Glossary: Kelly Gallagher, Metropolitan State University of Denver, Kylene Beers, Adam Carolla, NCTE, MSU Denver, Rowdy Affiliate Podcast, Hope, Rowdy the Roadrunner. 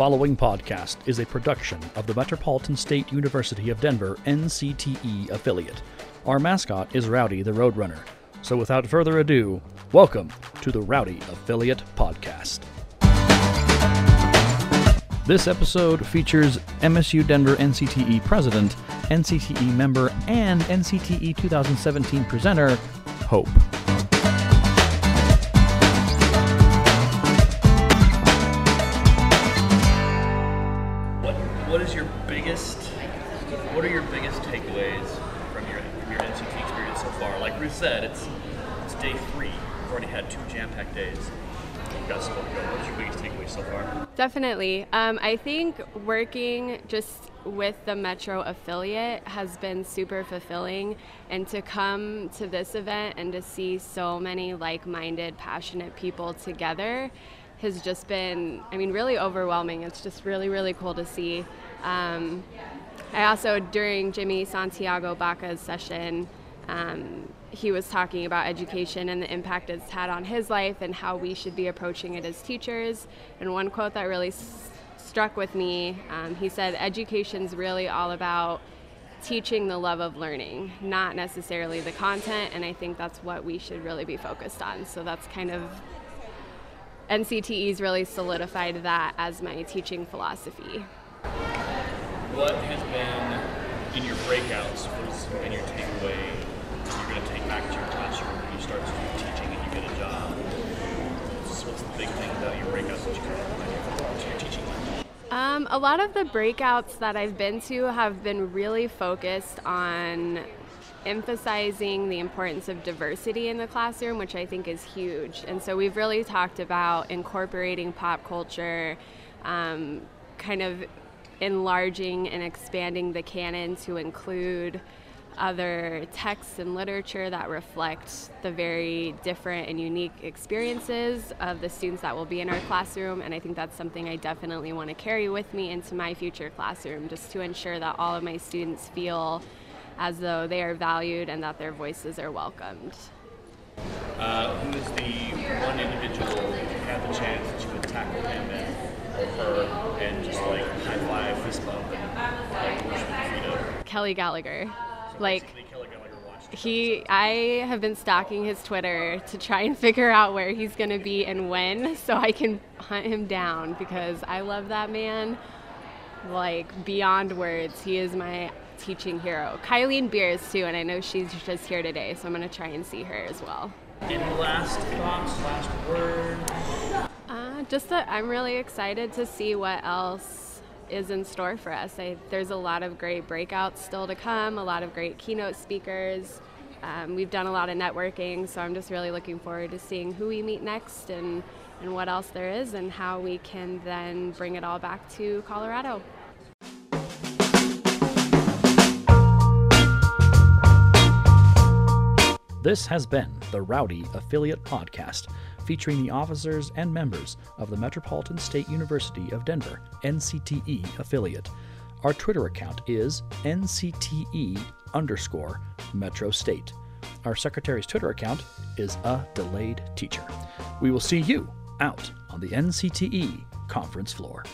following podcast is a production of the Metropolitan State University of Denver NCTE affiliate. Our mascot is Rowdy the Roadrunner. So without further ado, welcome to the Rowdy Affiliate Podcast. This episode features MSU Denver NCTE president, NCTE member, and NCTE 2017 presenter, Hope. What are your biggest takeaways from your NCT experience so far? Like Ruth said, it's day three. We've already had two jam-packed days. You've got some more to go. What's your biggest takeaway so far? Definitely. I think working just with the Metro affiliate has been super fulfilling, and to come to this event and to see so many like-minded, passionate people together has just been, really overwhelming. It's just really, really cool to see. I also, during Jimmy Santiago Baca's session, he was talking about education and the impact it's had on his life and how we should be approaching it as teachers. And one quote that really struck with me, he said, "Education's really all about teaching the love of learning, not necessarily the content." And I think that's what we should really be focused on. So that's kind of, NCTE's really solidified that as my teaching philosophy. What has been, in your breakouts, what has been your takeaway that you're going to take back to your classroom when you start teaching and you get a job? What's the big thing about your breakouts that you kind of apply to your teaching? A lot of the breakouts that I've been to have been really focused on emphasizing the importance of diversity in the classroom, which I think is huge. And so we've really talked about incorporating pop culture, kind of enlarging and expanding the canon to include other texts and literature that reflect the very different and unique experiences of the students that will be in our classroom. And I think that's something I definitely want to carry with me into my future classroom, just to ensure that all of my students feel as though they are valued and that their voices are welcomed. Who is the one individual who had the chance that you would tackle him and her and just high five, fist bump, and worship freedom? Kelly Gallagher. So Kelly Gallagher watched I have been stalking his Twitter to try and figure out where he's going to be and when, so I can hunt him down, because I love that man beyond words. He is my teaching hero. Kylene Beers too, and I know she's just here today, so I'm going to try and see her as well. Any last thoughts, last words? Just that I'm really excited to see what else is in store for us. There's a lot of great breakouts still to come, a lot of great keynote speakers. We've done a lot of networking, so I'm just really looking forward to seeing who we meet next and what else there is and how we can then bring it all back to Colorado. This has been the Rowdy Affiliate Podcast, featuring the officers and members of the Metropolitan State University of Denver NCTE affiliate. Our Twitter account is NCTE_MetroState. Our secretary's Twitter account is a delayed teacher. We will see you out on the NCTE conference floor.